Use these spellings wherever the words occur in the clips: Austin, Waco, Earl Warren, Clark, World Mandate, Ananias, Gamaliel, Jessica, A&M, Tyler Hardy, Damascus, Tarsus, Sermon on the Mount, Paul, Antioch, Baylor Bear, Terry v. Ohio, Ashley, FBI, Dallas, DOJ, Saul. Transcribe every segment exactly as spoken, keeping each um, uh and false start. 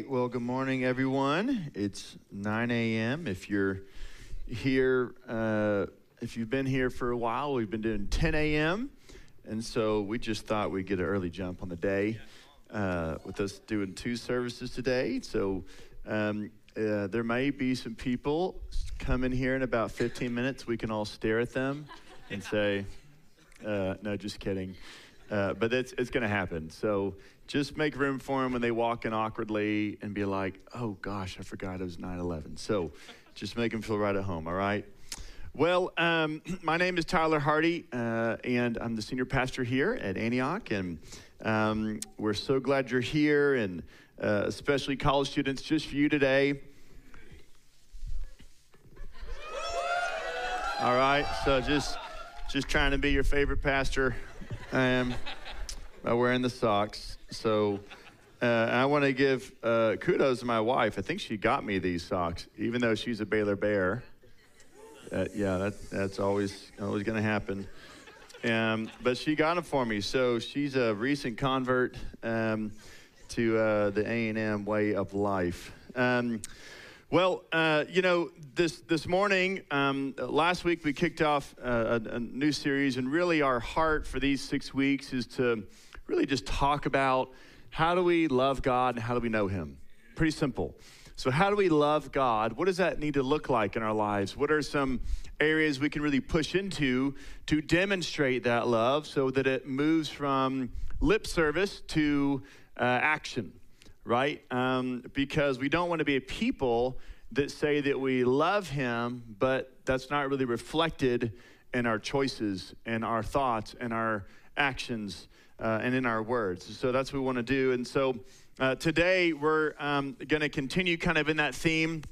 right. Well, good morning, everyone. It's nine a m If you're here, uh, if you've been here for a while, we've been doing ten a m And so we just thought we'd get an early jump on the day uh, with us doing two services today. So um, uh, there may be some people coming here in about fifteen minutes. We can all stare at them and say, uh, no, just kidding. Uh, but it's, it's going to happen. So just make room for them when they walk in awkwardly and be like, oh, gosh, I forgot it was nine eleven. So just make them feel right at home, all right? Well, um, my name is Tyler Hardy, uh, and I'm the senior pastor here at Antioch. And um, we're so glad you're here, and uh, especially college students, just for you today. All right, so just, just trying to be your favorite pastor. I am by wearing the socks. So uh, I want to give uh, kudos to my wife. I think she got me these socks, even though she's a Baylor Bear. Uh, yeah, that, that's always always going to happen. Um, but she got them for me. So she's a recent convert um, to uh, the A and M way of life. Um, well, uh, you know, this, this morning, um, last week we kicked off a, a, a new series, and really our heart for these six weeks is to really just talk about how do we love God and how do we know him? Pretty simple. So how do we love God? What does that need to look like in our lives? What are some areas we can really push into to demonstrate that love so that it moves from lip service to uh, action, right? Um, because we don't want to be a people that say that we love him, but that's not really reflected in our choices and our thoughts and our actions uh, and in our words. So that's what we want to do. And so Uh, today, we're um, going to continue kind of in that theme,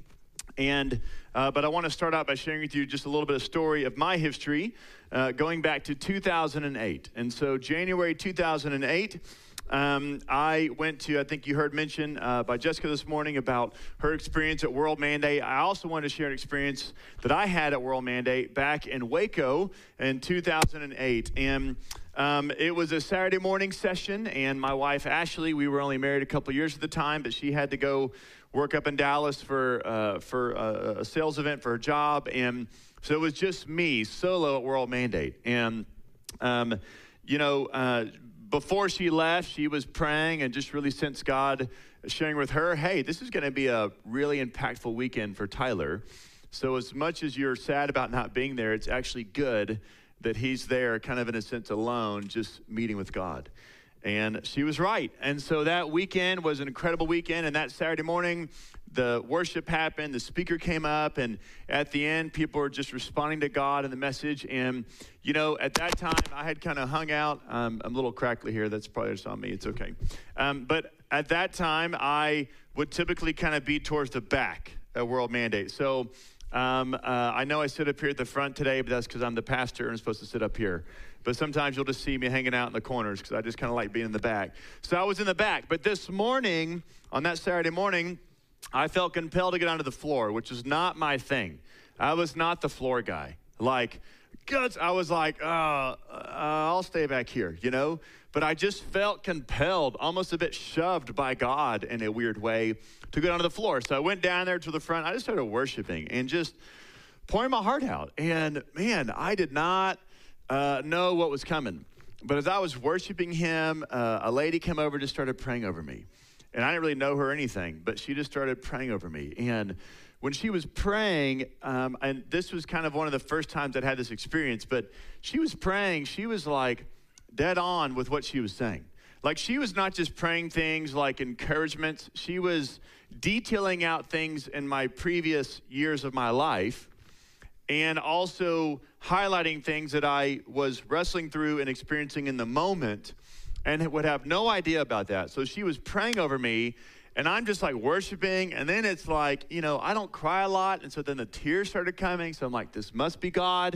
and uh, but I want to start out by sharing with you just a little bit of story of my history, uh, going back to two thousand eight. And so January two thousand eight, um, I went to, I think you heard mentioned uh, by Jessica this morning about her experience at World Mandate. I also wanted to share an experience that I had at World Mandate back in Waco in two thousand eight. And Um, it was a Saturday morning session, and my wife, Ashley, we were only married a couple years at the time, but she had to go work up in Dallas for uh, for a, a sales event for her job, and so it was just me, solo at World Mandate. And, um, you know, uh, before she left, she was praying and just really sensed God sharing with her, hey, this is going to be a really impactful weekend for Tyler. So as much as you're sad about not being there, it's actually good that he's there kind of in a sense alone, just meeting with God. And she was right. And so that weekend was an incredible weekend. And that Saturday morning, the worship happened, the speaker came up, and at the end, people were just responding to God and the message. And, you know, at that time, I had kind of hung out. Um, I'm a little crackly here. That's probably just on me. It's okay. Um, but at that time, I would typically kind of be towards the back at World Mandate. So Um, uh, I know I sit up here at the front today, but that's because I'm the pastor and I'm supposed to sit up here. But sometimes you'll just see me hanging out in the corners because I just kind of like being in the back. So I was in the back. But this morning, on that Saturday morning, I felt compelled to get onto the floor, which is not my thing. I was not the floor guy. Like, guts, I was like, oh, uh, I'll stay back here, you know? But I just felt compelled, almost a bit shoved by God in a weird way, to go down to the floor. So I went down there to the front. I just started worshiping and just pouring my heart out. And, man, I did not uh, know what was coming. But as I was worshiping him, uh, a lady came over and just started praying over me. And I didn't really know her or anything, but she just started praying over me. And when she was praying, um, and this was kind of one of the first times I'd had this experience, but she was praying, she was like dead on with what she was saying. Like, she was not just praying things like encouragements. She was detailing out things in my previous years of my life and also highlighting things that I was wrestling through and experiencing in the moment and would have no idea about that. So she was praying over me, and I'm just like worshiping. And then it's like, you know, I don't cry a lot. And so then the tears started coming. So I'm like, this must be God.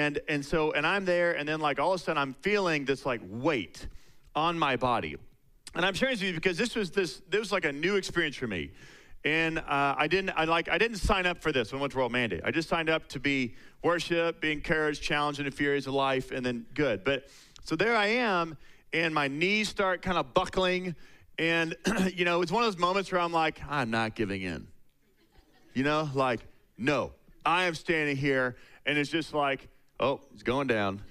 And and so, and I'm there. And then like all of a sudden I'm feeling this like weight on my body. And I'm sharing this with you because this was this, this was like a new experience for me. And uh, I didn't, I like, I didn't sign up for this when I went to World Mandate. I just signed up to be worship, be encouraged, challenged in the furies of life, and then good. But so there I am, and my knees start kind of buckling, And, you know, it's one of those moments where I'm like, I'm not giving in. You know, like, no, I am standing here. And it's just like, oh, it's going down.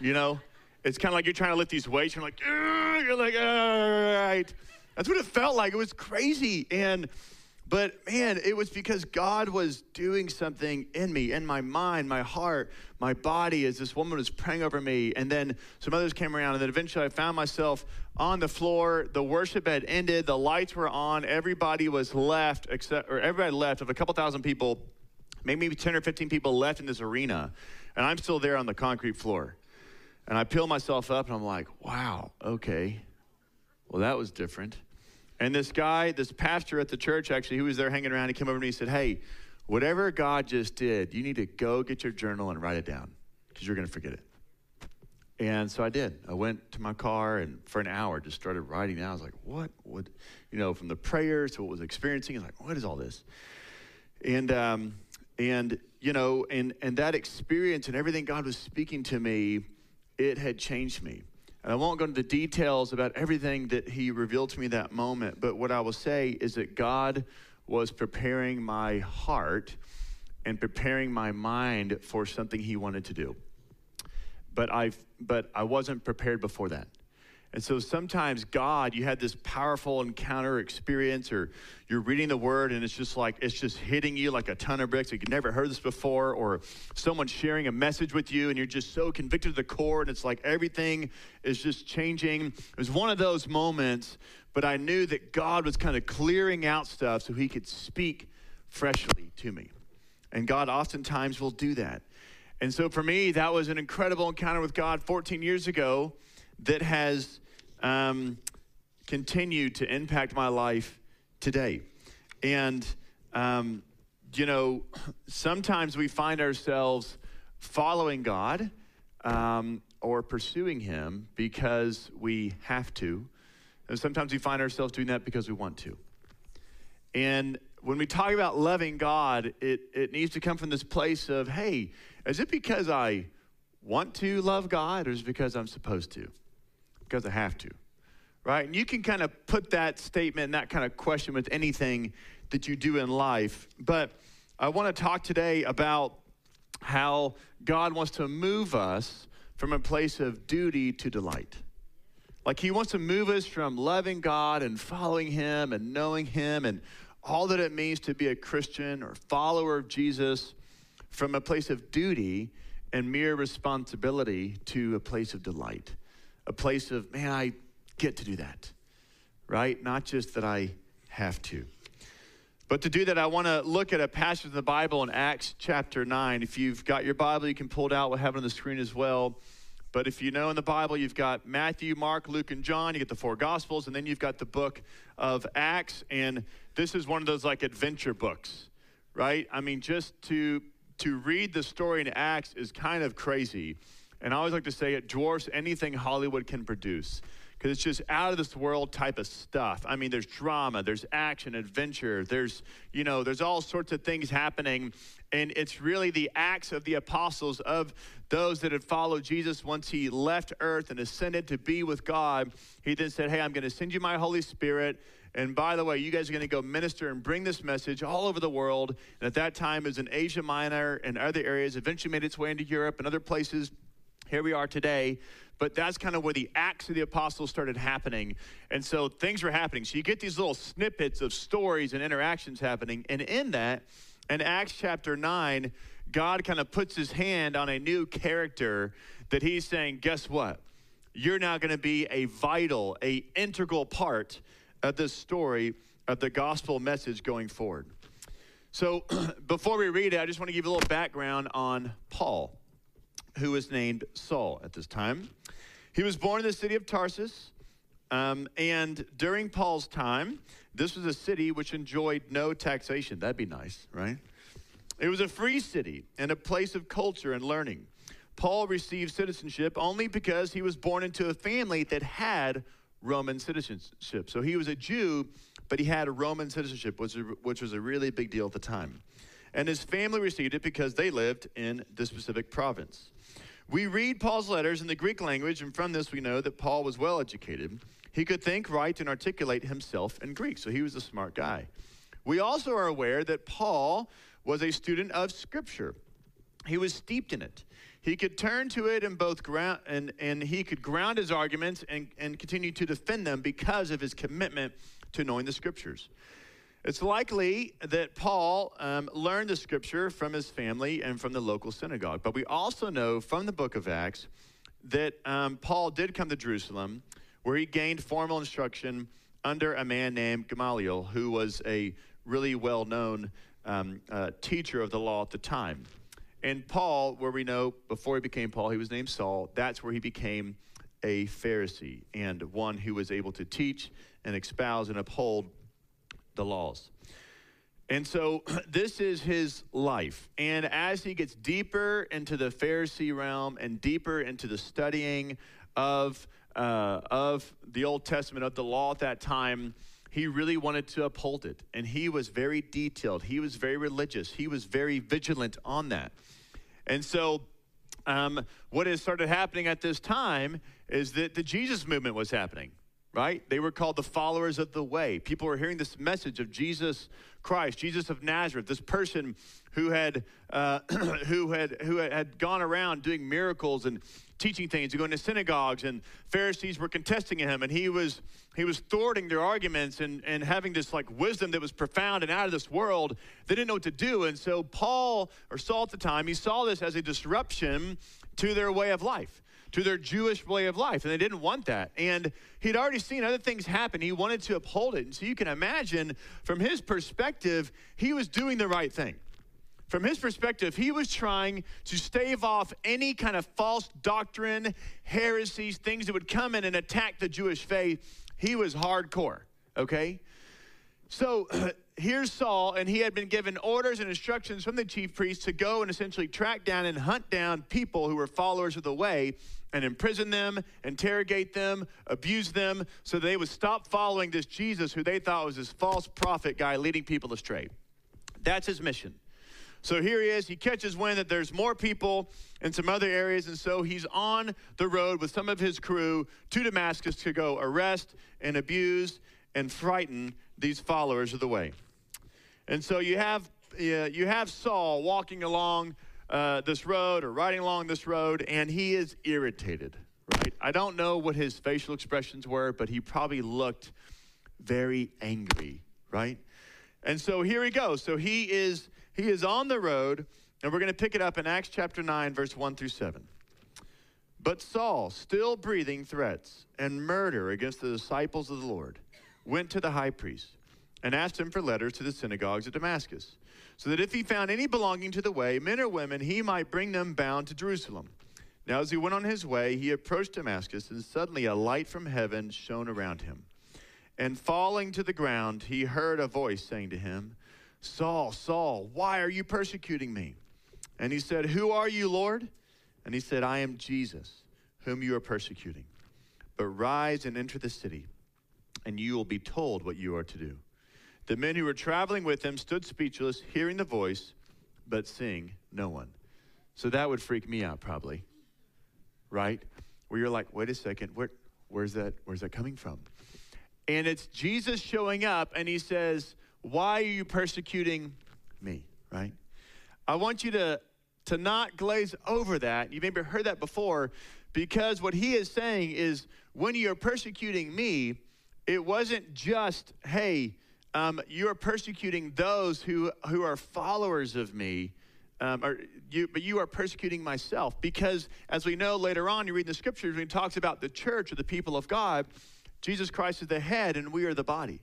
You know, it's kind of like you're trying to lift these weights. You're like, you're like, all right. That's what it felt like. It was crazy. And, but man, it was because God was doing something in me, in my mind, my heart, my body, as this woman was praying over me. And then some others came around. And then eventually I found myself on the floor. The worship had ended. The lights were on. Everybody was left, except, or everybody left of a couple thousand people. Maybe ten or fifteen people left in this arena, and I'm still there on the concrete floor. And I peel myself up, and I'm like, wow, okay. Well, that was different. And this guy, this pastor at the church, actually, who was there hanging around, he came over to me and said, hey, whatever God just did, you need to go get your journal and write it down because you're going to forget it. And so I did. I went to my car and for an hour just started writing down. I was like, what would, you know, from the prayers to what was experiencing, I was like, what is all this? And, um, And, you know, and, and that experience and everything God was speaking to me, it had changed me. And I won't go into the details about everything that he revealed to me that moment, but what I will say is that God was preparing my heart and preparing my mind for something he wanted to do. But I but I wasn't prepared before that. And so sometimes God, you had this powerful encounter experience, or you're reading the word and it's just like, it's just hitting you like a ton of bricks. You've never heard this before, or someone's sharing a message with you and you're just so convicted to the core, and it's like everything is just changing. It was one of those moments, but I knew that God was kind of clearing out stuff so he could speak freshly to me. And God oftentimes will do that. And so for me, that was an incredible encounter with God fourteen years ago. That has um, continued to impact my life today. And, um, you know, sometimes we find ourselves following God um, or pursuing him because we have to. And sometimes we find ourselves doing that because we want to. And when we talk about loving God, it, it needs to come from this place of, hey, is it because I want to love God, or is it because I'm supposed to? Because I have to, right? And you can kind of put that statement and that kind of question with anything that you do in life. But I want to talk today about how God wants to move us from a place of duty to delight. Like, he wants to move us from loving God and following him and knowing him and all that it means to be a Christian or follower of Jesus, from a place of duty and mere responsibility to a place of delight. A place of, man, I get to do that, right? Not just that I have to. But to do that, I want to look at a passage in the Bible in Acts chapter nine. If you've got your Bible, you can pull it out. We'll have it on the screen as well. But if you know in the Bible, you've got Matthew, Mark, Luke, and John. You get the four Gospels, and then you've got the book of Acts. And this is one of those, like, adventure books, right? I mean, just to, to read the story in Acts is kind of crazy. And I always like to say it dwarfs anything Hollywood can produce, because it's just out of this world type of stuff. I mean, there's drama, there's action, adventure, there's, you know, there's all sorts of things happening. And it's really the acts of the apostles, of those that had followed Jesus once he left earth and ascended to be with God. He then said, hey, I'm going to send you my Holy Spirit. And by the way, you guys are going to go minister and bring this message all over the world. And at that time, it was in Asia Minor and other areas, eventually made its way into Europe and other places. Here we are today, but that's kind of where the Acts of the Apostles started happening. And so things were happening. So you get these little snippets of stories and interactions happening. And in that, in Acts chapter nine, God kind of puts his hand on a new character that he's saying, guess what? You're now going to be a vital, a integral part of this story of the gospel message going forward. So before we read it, I just want to give you a little background on Paul, who was named Saul at this time. He was born in the city of Tarsus, um, and during Paul's time, this was a city which enjoyed no taxation. That'd be nice, right? It was a free city and a place of culture and learning. Paul received citizenship only because he was born into a family that had Roman citizenship. So he was a Jew, but he had a Roman citizenship, which, which was a really big deal at the time. And his family received it because they lived in this specific province. We read Paul's letters in the Greek language, and from this we know that Paul was well educated. He could think, write, and articulate himself in Greek, so he was a smart guy. We also are aware that Paul was a student of Scripture. He was steeped in it. He could turn to it in both ground, and, and he could ground his arguments and, and continue to defend them because of his commitment to knowing the Scriptures. It's likely that Paul um, learned the Scripture from his family and from the local synagogue. But we also know from the book of Acts that um, Paul did come to Jerusalem, where he gained formal instruction under a man named Gamaliel, who was a really well-known um, uh, teacher of the law at the time. And Paul, where we know before he became Paul, he was named Saul. That's where he became a Pharisee and one who was able to teach and espouse and uphold the laws. And so this is his life. And as he gets deeper into the Pharisee realm and deeper into the studying of uh, of the Old Testament, of the law at that time, he really wanted to uphold it. And he was very detailed. He was very religious. He was very vigilant on that. And so um, what has started happening at this time is that the Jesus movement was happening, right? They were called the followers of the way. People were hearing this message of Jesus Christ, Jesus of Nazareth, this person who had, uh, who had, who had gone around doing miracles and teaching things and going to synagogues, and Pharisees were contesting him, and he was he was thwarting their arguments and, and having this like wisdom that was profound and out of this world. They didn't know what to do. And so Paul, or Saul at the time, he saw this as a disruption to their way of life, to their Jewish way of life, and they didn't want that. And he'd already seen other things happen. He wanted to uphold it. And so you can imagine, from his perspective, he was doing the right thing. From his perspective, he was trying to stave off any kind of false doctrine, heresies, things that would come in and attack the Jewish faith. He was hardcore, okay? So here's Saul, and he had been given orders and instructions from the chief priests to go and essentially track down and hunt down people who were followers of the way and imprison them, interrogate them, abuse them, so they would stop following this Jesus who they thought was this false prophet guy leading people astray. That's his mission. So here he is. He catches wind that there's more people in some other areas, and so he's on the road with some of his crew to Damascus to go arrest and abuse and frighten these followers of the way. And so you have uh, you have Saul walking along uh, this road or riding along this road, and he is irritated, right? I don't know what his facial expressions were, but he probably looked very angry, right? And so here he goes. So he is... He is on the road, and we're going to pick it up in Acts chapter nine, verse one through seven. But Saul, still breathing threats and murder against the disciples of the Lord, went to the high priest and asked him for letters to the synagogues of Damascus, so that if he found any belonging to the way, men or women, he might bring them bound to Jerusalem. Now as he went on his way, he approached Damascus, and suddenly a light from heaven shone around him. And falling to the ground, he heard a voice saying to him, Saul, Saul, why are you persecuting me? And he said, Who are you, Lord? And he said, I am Jesus, whom you are persecuting. But rise and enter the city, and you will be told what you are to do. The men who were traveling with him stood speechless, hearing the voice, but seeing no one. So that would freak me out probably, right? Where you're like, wait a second, where, where's that, where's that coming from? And it's Jesus showing up, and he says, Why are you persecuting me, right? I want you to, to not glaze over that. You've maybe heard that before, because what he is saying is, when you're persecuting me, it wasn't just, hey, um, you're persecuting those who, who are followers of me, um, or you, but you are persecuting myself. Because as we know later on, you read the scriptures, when he talks about the church or the people of God, Jesus Christ is the head and we are the body.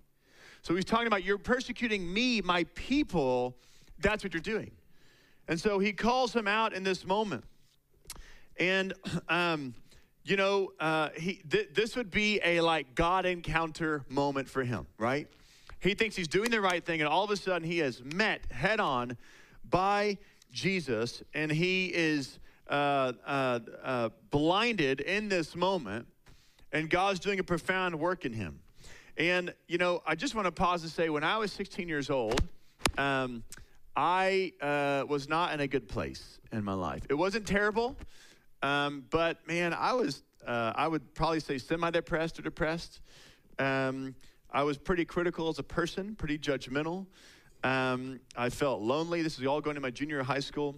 So he's talking about, you're persecuting me, my people. That's what you're doing. And so he calls him out in this moment. And, um, you know, uh, he, th- this would be a, like, God encounter moment for him, right? He thinks he's doing the right thing, and all of a sudden he is met head on by Jesus, and he is uh, uh, uh, blinded in this moment, and God's doing a profound work in him. And, you know, I just want to pause and say, when I was sixteen years old, um, I uh, was not in a good place in my life. It wasn't terrible, um, but, man, I was uh, I would probably say semi-depressed or depressed. Um, I was pretty critical as a person, pretty judgmental. Um, I felt lonely. This is all going to my junior high school.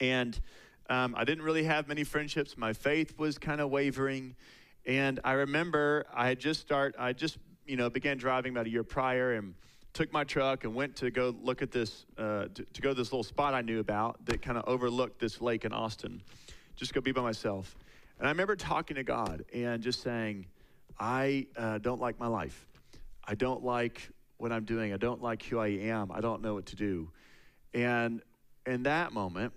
And um, I didn't really have many friendships. My faith was kind of wavering. And I remember I had just start, I just, you know, began driving about a year prior and took my truck and went to go look at this, uh, to, to go to this little spot I knew about that kind of overlooked this lake in Austin. Just go be by myself. And I remember talking to God and just saying, I uh, don't like my life. I don't like what I'm doing. I don't like who I am. I don't know what to do. And in that moment,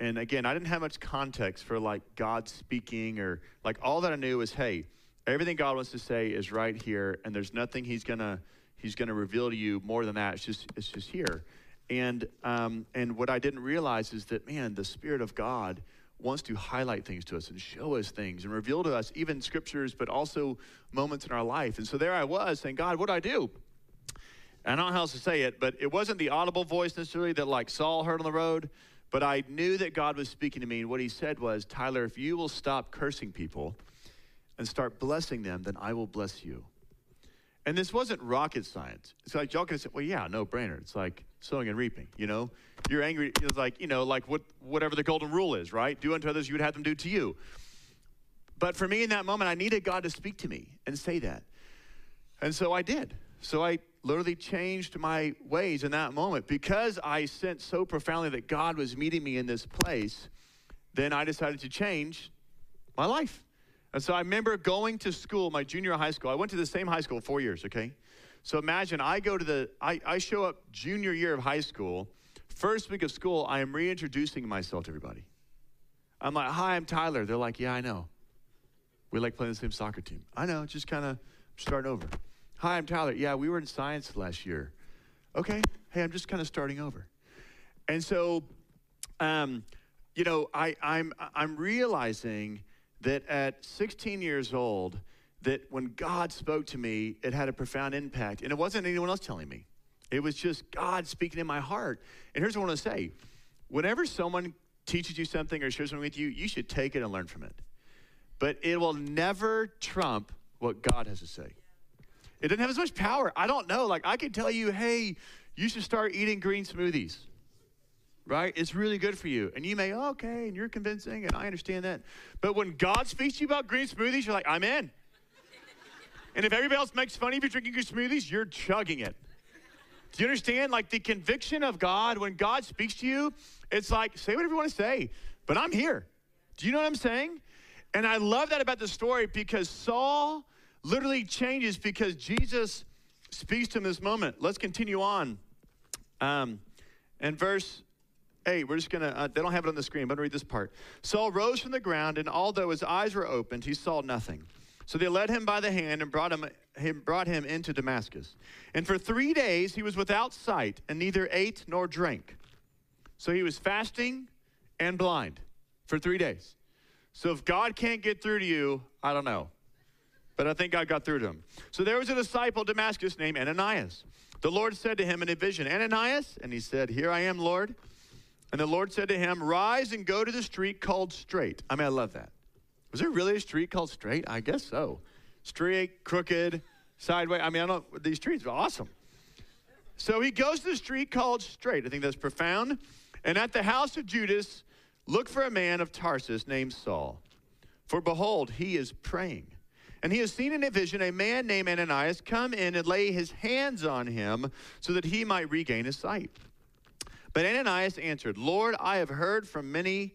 and again, I didn't have much context for like God speaking or like all that I knew was, hey, everything God wants to say is right here, and there's nothing he's gonna he's gonna reveal to you more than that. It's just it's just here. And um, and what I didn't realize is that, man, the Spirit of God wants to highlight things to us and show us things and reveal to us even scriptures, but also moments in our life. And so there I was saying, God, what do I do? And I don't know how else to say it, but it wasn't the audible voice necessarily that like Saul heard on the road, but I knew that God was speaking to me. And what he said was, Tyler, if you will stop cursing people and start blessing them, then I will bless you. And this wasn't rocket science. It's like, y'all can say, well, yeah, no brainer. It's like sowing and reaping, you know? You're angry, it's like, you know, like what, whatever the golden rule is, right? Do unto others you would have them do to you. But for me in that moment, I needed God to speak to me and say that. And so I did. So I literally changed my ways in that moment. Because I sensed so profoundly that God was meeting me in this place, then I decided to change my life. And so I remember going to school, my junior high school. I went to the same high school four years, okay? So imagine I go to the, I, I show up junior year of high school. First week of school, I am reintroducing myself to everybody. I'm like, hi, I'm Tyler. They're like, yeah, I know. We like playing the same soccer team. I know, just kind of starting over. Hi, I'm Tyler. Yeah, we were in science last year. Okay, hey, I'm just kind of starting over. And so, um, you know, I, I'm, I'm realizing that at sixteen years old, that when God spoke to me, it had a profound impact. And it wasn't anyone else telling me. It was just God speaking in my heart. And here's what I want to say. Whenever someone teaches you something or shares something with you, you should take it and learn from it. But it will never trump what God has to say. It doesn't have as much power. I don't know. Like, I could tell you, hey, you should start eating green smoothies, right? It's really good for you. And you may, oh, okay, and you're convincing, and I understand that. But when God speaks to you about green smoothies, you're like, I'm in. And if everybody else makes fun of you for drinking your smoothies, you're chugging it. Do you understand? Like the conviction of God, when God speaks to you, it's like, say whatever you want to say, but I'm here. Do you know what I'm saying? And I love that about the story because Saul literally changes because Jesus speaks to him in this moment. Let's continue on. Um, and verse... Hey, we're just going to, uh, they don't have it on the screen, but I'm going to read this part. Saul rose from the ground, and although his eyes were opened, he saw nothing. So they led him by the hand and brought him, him, brought him into Damascus. And for three days he was without sight and neither ate nor drank. So he was fasting and blind for three days. So if God can't get through to you, I don't know. But I think God got through to him. So there was a disciple of Damascus named Ananias. The Lord said to him in a vision, Ananias? And he said, here I am, Lord. And the Lord said to him, rise and go to the street called Straight. I mean, I love that. Was there really a street called Straight? I guess so. Straight, crooked, sideways. I mean, I don't, these streets are awesome. So he goes to the street called Straight. I think that's profound. And at the house of Judas, look for a man of Tarsus named Saul. For behold, he is praying. And he has seen in a vision a man named Ananias come in and lay his hands on him so that he might regain his sight. But Ananias answered, Lord, I have heard from many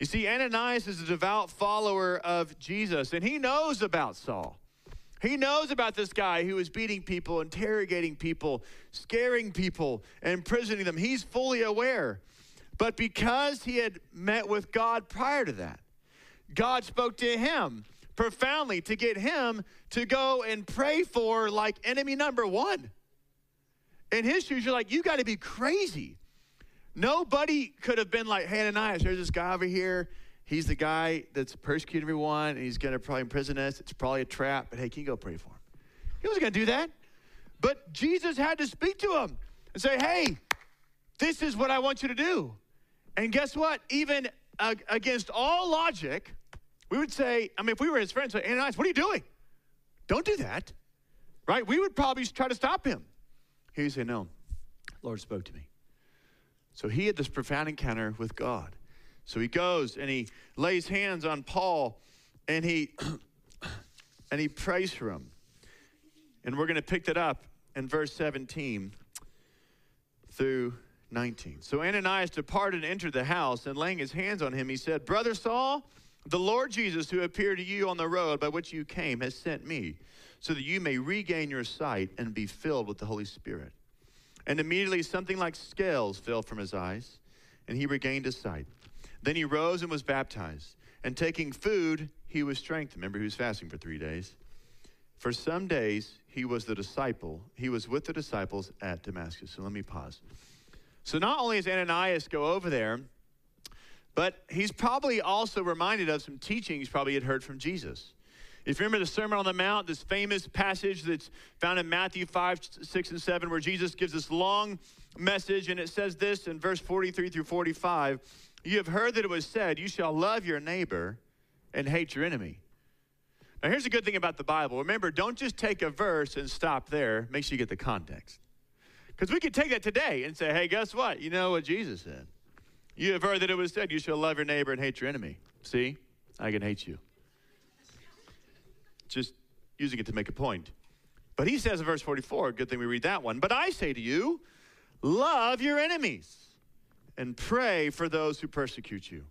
You see, Ananias is a devout follower of Jesus, and he knows about Saul. He knows about this guy who is beating people, interrogating people, scaring people, and imprisoning them. He's fully aware. But because he had met with God prior to that, God spoke to him profoundly to get him to go and pray for like enemy number one. In his shoes, you're like, you got to be crazy. Nobody could have been like, hey, Ananias, there's this guy over here. He's the guy that's persecuting everyone, and he's going to probably imprison us. It's probably a trap, but hey, can you go pray for him? He wasn't going to do that. But Jesus had to speak to him and say, hey, this is what I want you to do. And guess what? Even uh, against all logic, we would say, I mean, if we were his friends, like, Ananias, what are you doing? Don't do that, right? We would probably try to stop him. He would say, no, the Lord spoke to me. So he had this profound encounter with God. So he goes and he lays hands on Paul and he and he prays for him. And we're going to pick that up in verse seventeen through nineteen. So Ananias departed and entered the house, and laying his hands on him, he said, Brother Saul, the Lord Jesus, who appeared to you on the road by which you came, has sent me, so that you may regain your sight and be filled with the Holy Spirit. And immediately something like scales fell from his eyes, and he regained his sight. Then he rose and was baptized, and taking food, he was strengthened. Remember, he was fasting for three days. For some days, he was the disciple. He was with the disciples at Damascus. So let me pause. So not only does Ananias go over there, but he's probably also reminded of some teachings probably had heard from Jesus. If you remember the Sermon on the Mount, this famous passage that's found in Matthew five, six, and seven, where Jesus gives this long message, and it says this in verse forty-three through forty-five, you have heard that it was said, you shall love your neighbor and hate your enemy. Now, here's the good thing about the Bible. Remember, don't just take a verse and stop there. Make sure you get the context. Because we could take that today and say, hey, guess what? You know what Jesus said. You have heard that it was said, you shall love your neighbor and hate your enemy. See, I can hate you. Just using it to make a point. But he says in verse forty-four, good thing we read that one. But I say to you, love your enemies and pray for those who persecute you,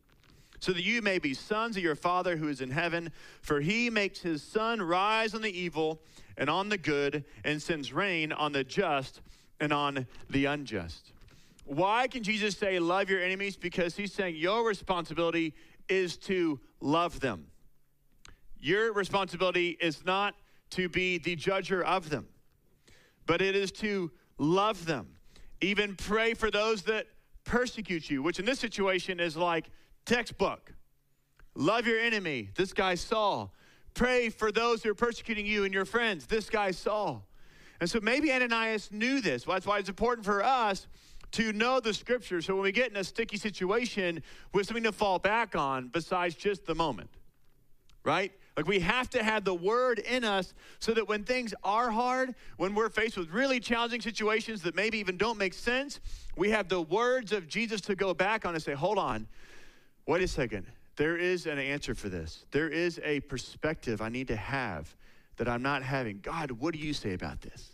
so that you may be sons of your Father who is in heaven. For he makes his sun rise on the evil and on the good, and sends rain on the just and on the unjust. Why can Jesus say, love your enemies? Because he's saying your responsibility is to love them. Your responsibility is not to be the judger of them, but it is to love them. Even pray for those that persecute you, which in this situation is like textbook. Love your enemy. This guy Saul. Pray for those who are persecuting you and your friends. This guy Saul. And so maybe Ananias knew this. Well, that's why it's important for us to know the scripture. So when we get in a sticky situation, we have something to fall back on besides just the moment, right? Like we have to have the word in us so that when things are hard, when we're faced with really challenging situations that maybe even don't make sense, we have the words of Jesus to go back on and say, hold on, wait a second. There is an answer for this. There is a perspective I need to have that I'm not having. God, what do you say about this?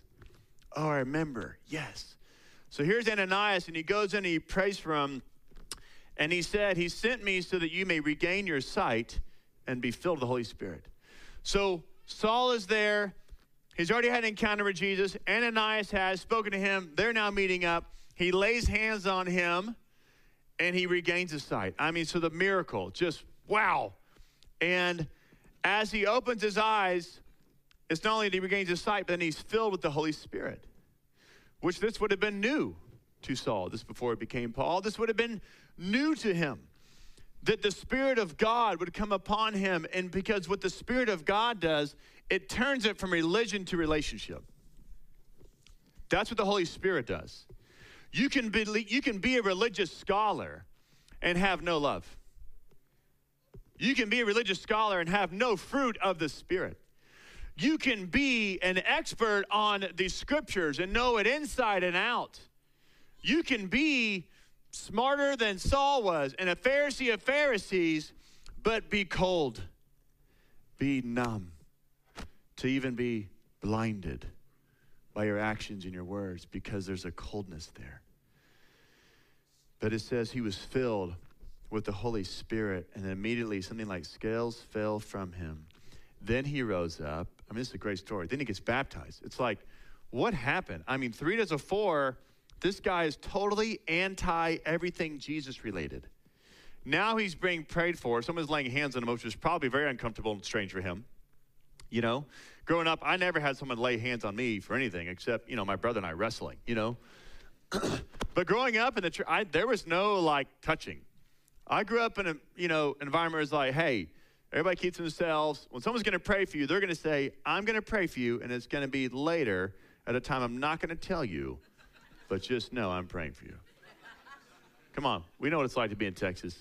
Oh, I remember. Yes. So here's Ananias, and he goes in and he prays for him. And he said, he sent me so that you may regain your sight and be filled with the Holy Spirit. So Saul is there. He's already had an encounter with Jesus. Ananias has spoken to him. They're now meeting up. He lays hands on him, and he regains his sight. I mean, so the miracle, just wow. And as he opens his eyes, it's not only that he regains his sight, but then he's filled with the Holy Spirit, which this would have been new to Saul. This before it became Paul. This would have been new to him, that the Spirit of God would come upon him. And because what the Spirit of God does, it turns it from religion to relationship. That's what the Holy Spirit does. You can be, you can be a religious scholar and have no love. You can be a religious scholar and have no fruit of the Spirit. You can be an expert on the scriptures and know it inside and out. You can be smarter than Saul was and a Pharisee of Pharisees, but be cold, be numb, to even be blinded by your actions and your words, because there's a coldness there. But it says he was filled with the Holy Spirit, and immediately something like scales fell from him. Then he rose up. I mean, this is a great story. Then he gets baptized. It's like, what happened? I mean, three days before, this guy is totally anti everything Jesus related. Now he's being prayed for. Someone's laying hands on him, which was probably very uncomfortable and strange for him. You know, growing up, I never had someone lay hands on me for anything except, you know, my brother and I wrestling, you know. But growing up in the church, I, there was no, like, touching. I grew up in a, you know, environment where it's like, hey, everybody keeps themselves. When someone's going to pray for you, they're going to say, I'm going to pray for you, and it's going to be later at a time I'm not going to tell you, but just know I'm praying for you. Come on. We know what it's like to be in Texas.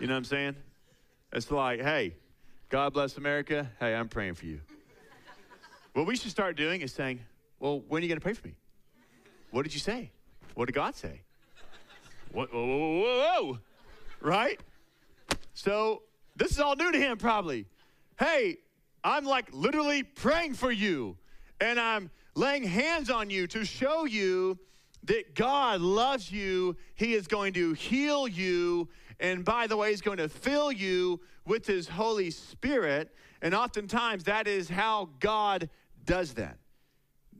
You know what I'm saying? It's like, hey, God bless America. Hey, I'm praying for you. What we should start doing is saying, well, when are you going to pray for me? What did you say? What did God say? What, whoa, whoa, whoa, whoa, right? So this is all new to him probably. Hey, I'm like literally praying for you, and I'm laying hands on you to show you that God loves you. He is going to heal you. And by the way, he's going to fill you with his Holy Spirit. And oftentimes that is how God does that.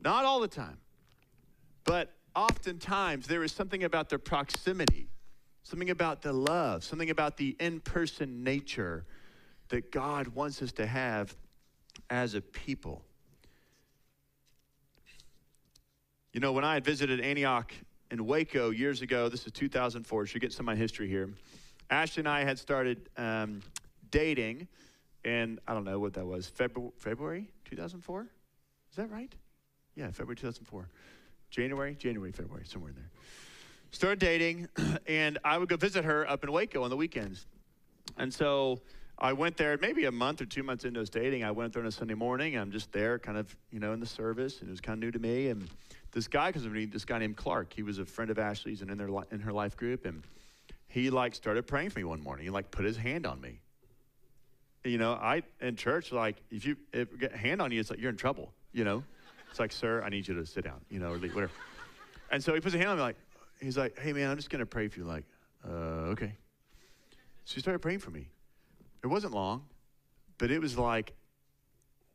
Not all the time, but oftentimes there is something about the proximity, something about the love, something about the in-person nature that God wants us to have as a people. You know, when I had visited Antioch in Waco years ago, this is two thousand four, so you get some of my history here. Ashley and I had started um, dating, and I don't know what that was, February, February two thousand four? Is that right? Yeah, February two thousand four. January, January, February, somewhere in there. Started dating, and I would go visit her up in Waco on the weekends. And so I went there maybe a month or two months into us dating. I went there on a Sunday morning. I'm just there kind of, you know, in the service, and it was kind of new to me. And this guy, because of me, this guy named Clark, he was a friend of Ashley's and in their in her life group, and he, like, started praying for me one morning. He, like, put his hand on me. You know, I, in church, like, if you if you get a hand on you, it's like, you're in trouble, you know? It's like, sir, I need you to sit down, you know, or leave, whatever. And so he puts a hand on me, like, he's like, hey, man, I'm just going to pray for you. Like, uh, okay. So he started praying for me. It wasn't long, but it was like,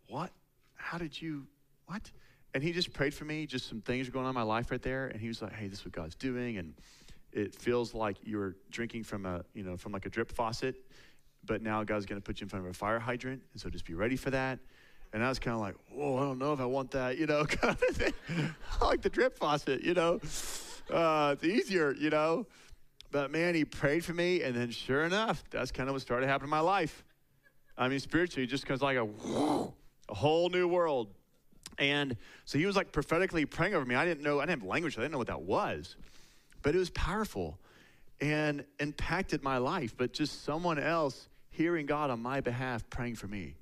what? How did you, what? And he just prayed for me. Just some things were going on in my life right there. And he was like, hey, this is what God's doing. And it feels like you're drinking from a, you know, from like a drip faucet, but now God's going to put you in front of a fire hydrant. And so just be ready for that. And I was kind of like, whoa, I don't know if I want that, you know, kind of thing. I like the drip faucet, you know. Uh, it's easier, you know. But, man, he prayed for me, and then sure enough, that's kind of what started happening in my life. I mean, spiritually, it just comes like a, whoa, a whole new world. And so he was, like, prophetically praying over me. I didn't know. I didn't have language. I didn't know what that was. But it was powerful and impacted my life. But just someone else hearing God on my behalf praying for me.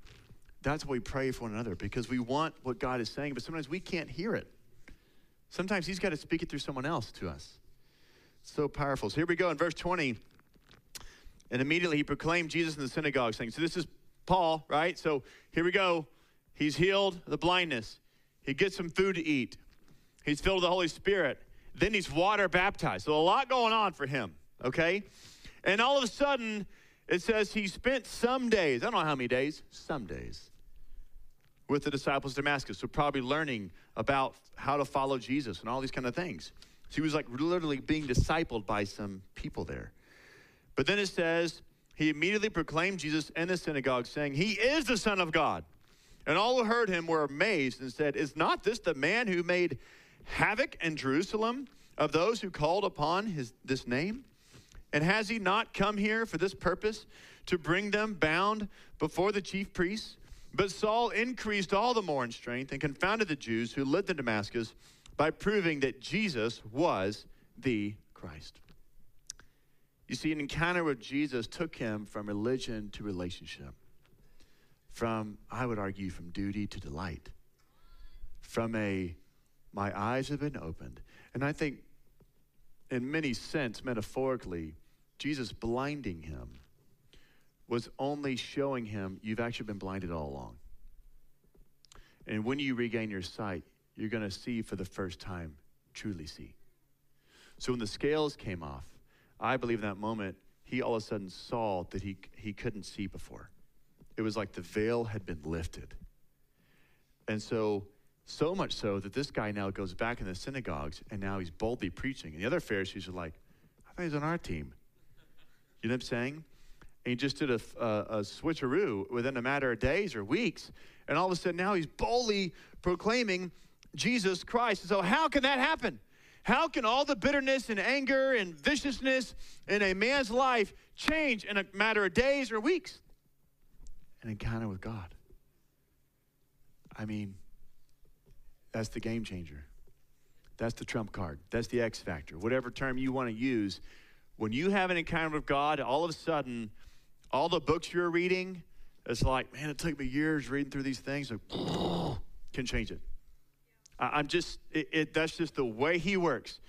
That's what we pray for one another, because we want what God is saying, but sometimes we can't hear it. Sometimes he's got to speak it through someone else to us. It's so powerful. So here we go in verse twenty. And immediately he proclaimed Jesus in the synagogue, saying, so this is Paul, right? So here we go. He's healed the blindness. He gets some food to eat. He's filled with the Holy Spirit. Then he's water baptized. So a lot going on for him, okay? And all of a sudden, it says he spent some days, I don't know how many days, some days, with the disciples of Damascus. So probably learning about how to follow Jesus and all these kind of things. So he was like literally being discipled by some people there. But then it says he immediately proclaimed Jesus in the synagogue, saying, he is the Son of God. And all who heard him were amazed and said, is not this the man who made havoc in Jerusalem of those who called upon his this name? And has he not come here for this purpose, to bring them bound before the chief priests? But Saul increased all the more in strength and confounded the Jews who lived in Damascus by proving that Jesus was the Christ. You see, an encounter with Jesus took him from religion to relationship. From, I would argue, from duty to delight. From a, my eyes have been opened. And I think, in many sense, metaphorically, Jesus blinding him was only showing him you've actually been blinded all along. And when you regain your sight, you're going to see for the first time, truly see. So when the scales came off, I believe in that moment, he all of a sudden saw that he, he couldn't see before. It was like the veil had been lifted. And so So much so that this guy now goes back in the synagogues, and now he's boldly preaching. And the other Pharisees are like, I thought he was on our team. You know what I'm saying? And he just did a, a, a switcheroo within a matter of days or weeks. And all of a sudden now he's boldly proclaiming Jesus Christ. And so how can that happen? How can all the bitterness and anger and viciousness in a man's life change in a matter of days or weeks? An encounter with God. I mean, that's the game changer. That's the trump card. That's the X factor. Whatever term you want to use, when you have an encounter with God, all of a sudden, all the books you're reading, it's like, man, it took me years reading through these things. Like, can change it. I'm just, it, it, that's just the way he works.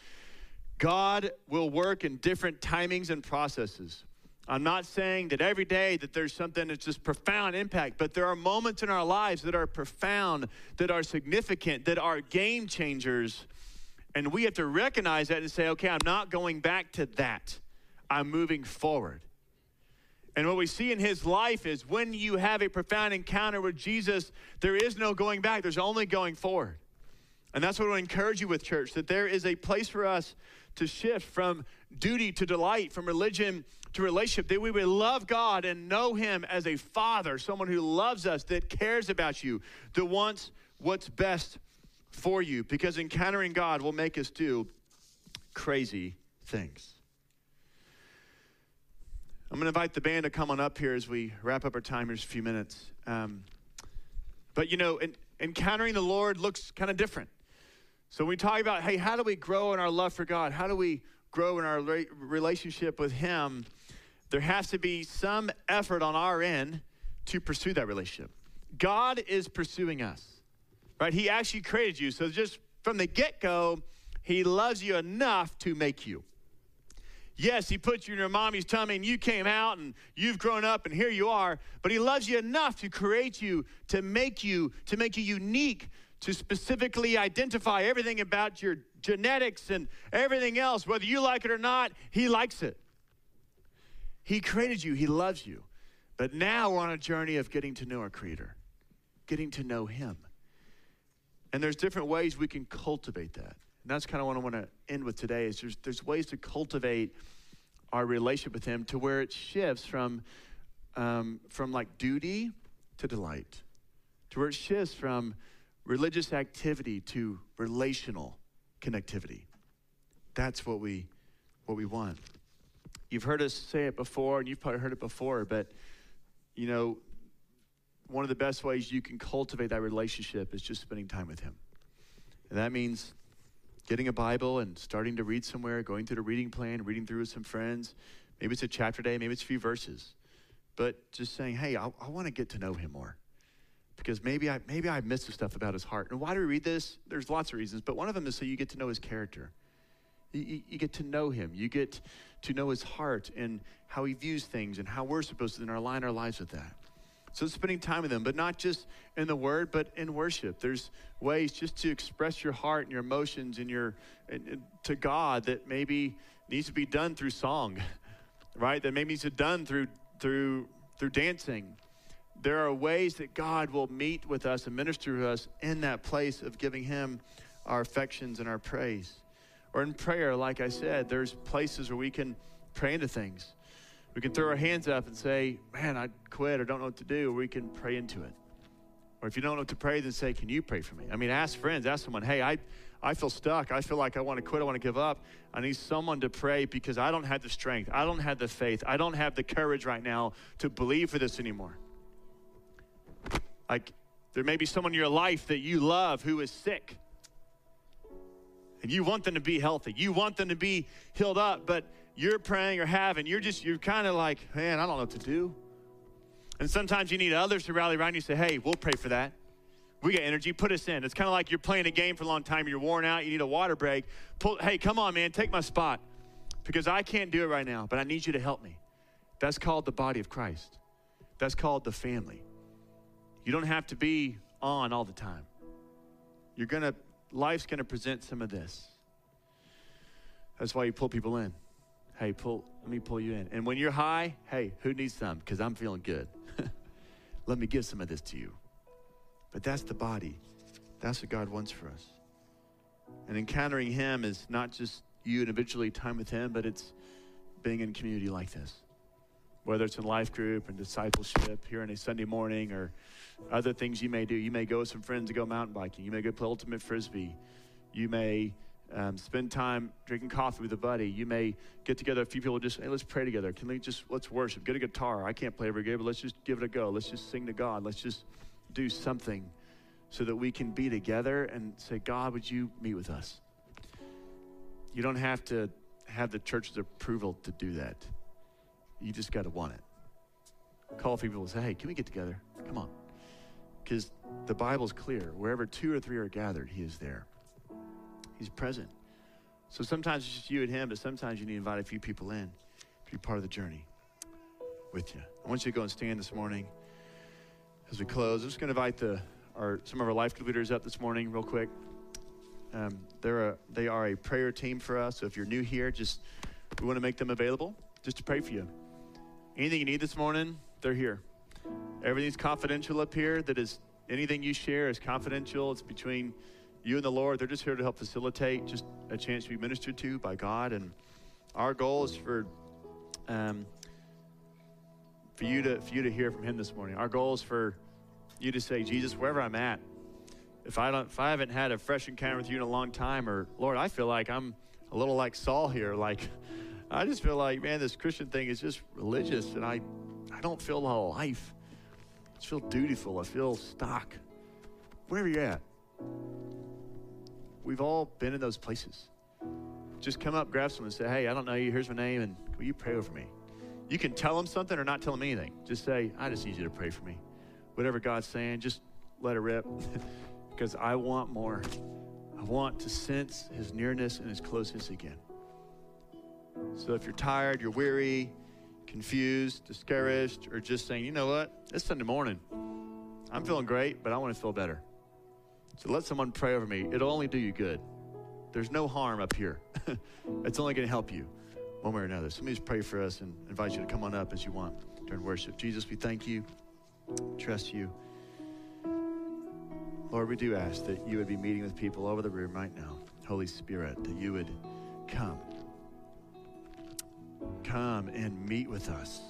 God will work in different timings and processes. I'm not saying that every day that there's something that's just profound impact, but there are moments in our lives that are profound, that are significant, that are game changers. And we have to recognize that and say, okay, I'm not going back to that. I'm moving forward. And what we see in his life is when you have a profound encounter with Jesus, there is no going back. There's only going forward. And that's what I encourage you with, church, that there is a place for us to shift from duty to delight, from religion to relationship, that we would love God and know him as a father, someone who loves us, that cares about you, that wants what's best for you, because encountering God will make us do crazy things. I'm going to invite the band to come on up here as we wrap up our time in just a few minutes. Um, but, you know, in, encountering the Lord looks kind of different. So we talk about, hey, how do we grow in our love for God? How do we grow in our relationship with him? There has to be some effort on our end to pursue that relationship. God is pursuing us, right? He actually created you. So just from the get-go, he loves you enough to make you. Yes, he put you in your mommy's tummy and you came out and you've grown up and here you are, but he loves you enough to create you, to make you, to make you unique, to specifically identify everything about your genetics and everything else, whether you like it or not, he likes it. He created you, he loves you. But now we're on a journey of getting to know our Creator, getting to know him. And there's different ways we can cultivate that. And that's kind of what I want to end with today is there's, there's ways to cultivate our relationship with him to where it shifts from, um, from like duty to delight, to where it shifts from religious activity to relational connectivity. That's what we, what we want. You've heard us say it before, and you've probably heard it before, but you know, one of the best ways you can cultivate that relationship is just spending time with him. And that means getting a Bible and starting to read somewhere, going through the reading plan, reading through with some friends. Maybe it's a chapter day, maybe it's a few verses. But just saying, hey, I, I want to get to know him more. Because maybe I, maybe I missed some stuff about his heart. And why do we read this? There's lots of reasons, but one of them is so you get to know his character. You, you, you get to know him. You get to know his heart and how he views things and how we're supposed to then align our lives with that. So spending time with him, but not just in the word, but in worship. There's ways just to express your heart and your emotions and your and, and to God that maybe needs to be done through song, right? That maybe needs to be done through through through dancing. There are ways that God will meet with us and minister to us in that place of giving him our affections and our praise. Or in prayer, like I said, there's places where we can pray into things. We can throw our hands up and say, man, I quit or don't know what to do. Or we can pray into it. Or if you don't know what to pray, then say, can you pray for me? I mean, ask friends, ask someone, hey, I, I feel stuck. I feel like I want to quit. I want to give up. I need someone to pray because I don't have the strength. I don't have the faith. I don't have the courage right now to believe for this anymore. Like, there may be someone in your life that you love who is sick. And you want them to be healthy. You want them to be healed up, but you're praying or having, you're just, you're kind of like, man, I don't know what to do. And sometimes you need others to rally around you and say, hey, we'll pray for that. We got energy, put us in. It's kind of like you're playing a game for a long time, you're worn out, you need a water break. Pull, hey, come on, man, take my spot because I can't do it right now, but I need you to help me. That's called the body of Christ. That's called the family. You don't have to be on all the time. You're gonna, life's gonna present some of this. That's why you pull people in. Hey, pull, let me pull you in. And when you're high, hey, who needs some? Because I'm feeling good. Let me give some of this to you. But that's the body. That's what God wants for us. And encountering him is not just you individually, time with him, but it's being in community like this. whether it's in life group and discipleship here on a Sunday morning or other things you may do. You may go with some friends to go mountain biking. You may go play ultimate frisbee. You may um, spend time drinking coffee with a buddy. You may get together a few people just, hey, let's pray together. Can we just, let's worship. Get a guitar. I can't play every game, but let's just give it a go. Let's just sing to God. Let's just do something so that we can be together and say, God, would you meet with us? You don't have to have the church's approval to do that. You just got to want it. Call people and say, hey, can we get together? Come on. Because the Bible's clear. Wherever two or three are gathered, he is there. He's present. So sometimes it's just you and him, but sometimes you need to invite a few people in to be part of the journey with you. I want you to go and stand this morning as we close. I'm just going to invite the our, some of our life group leaders up this morning real quick. Um, they're a, they are a prayer team for us. So if you're new here, just we want to make them available just to pray for you. Anything you need this morning, they're here. Everything's confidential up here. That is, anything you share is confidential. It's between you and the Lord. They're just here to help facilitate just a chance to be ministered to by God. And our goal is for um, for you to for you to hear from him this morning. Our goal is for you to say, Jesus, wherever I'm at, if I don't, if I haven't had a fresh encounter with you in a long time, or Lord, I feel like I'm a little like Saul here. Like, I just feel like, man, this Christian thing is just religious, and I, I don't feel the whole life. I just feel dutiful. I feel stuck. Wherever you're at, we've all been in those places. Just come up, grab someone, and say, hey, I don't know you. Here's my name, and will you pray over me? You can tell them something or not tell them anything. Just say, I just need you to pray for me. Whatever God's saying, just let it rip. Because I want more. I want to sense his nearness and his closeness again. So if you're tired, you're weary, confused, discouraged, or just saying, you know what, it's Sunday morning. I'm feeling great, but I want to feel better. So let someone pray over me. It'll only do you good. There's no harm up here. It's only going to help you one way or another. So let me just pray for us and invite you to come on up as you want during worship. Jesus, we thank you, trust you. Lord, we do ask that you would be meeting with people over the room right now. Holy Spirit, that you would come. Come and meet with us.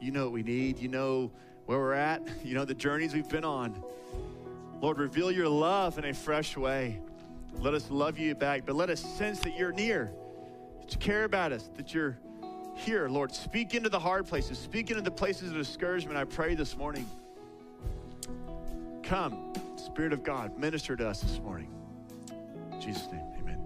You know what we need. You know where we're at. You know the journeys we've been on. Lord, reveal your love in a fresh way. Let us love you back, but let us sense that you're near, that you care about us, that you're here. Lord, speak into the hard places. Speak into the places of discouragement, I pray this morning. Come. Spirit of God, minister to us this morning. In Jesus' name, amen.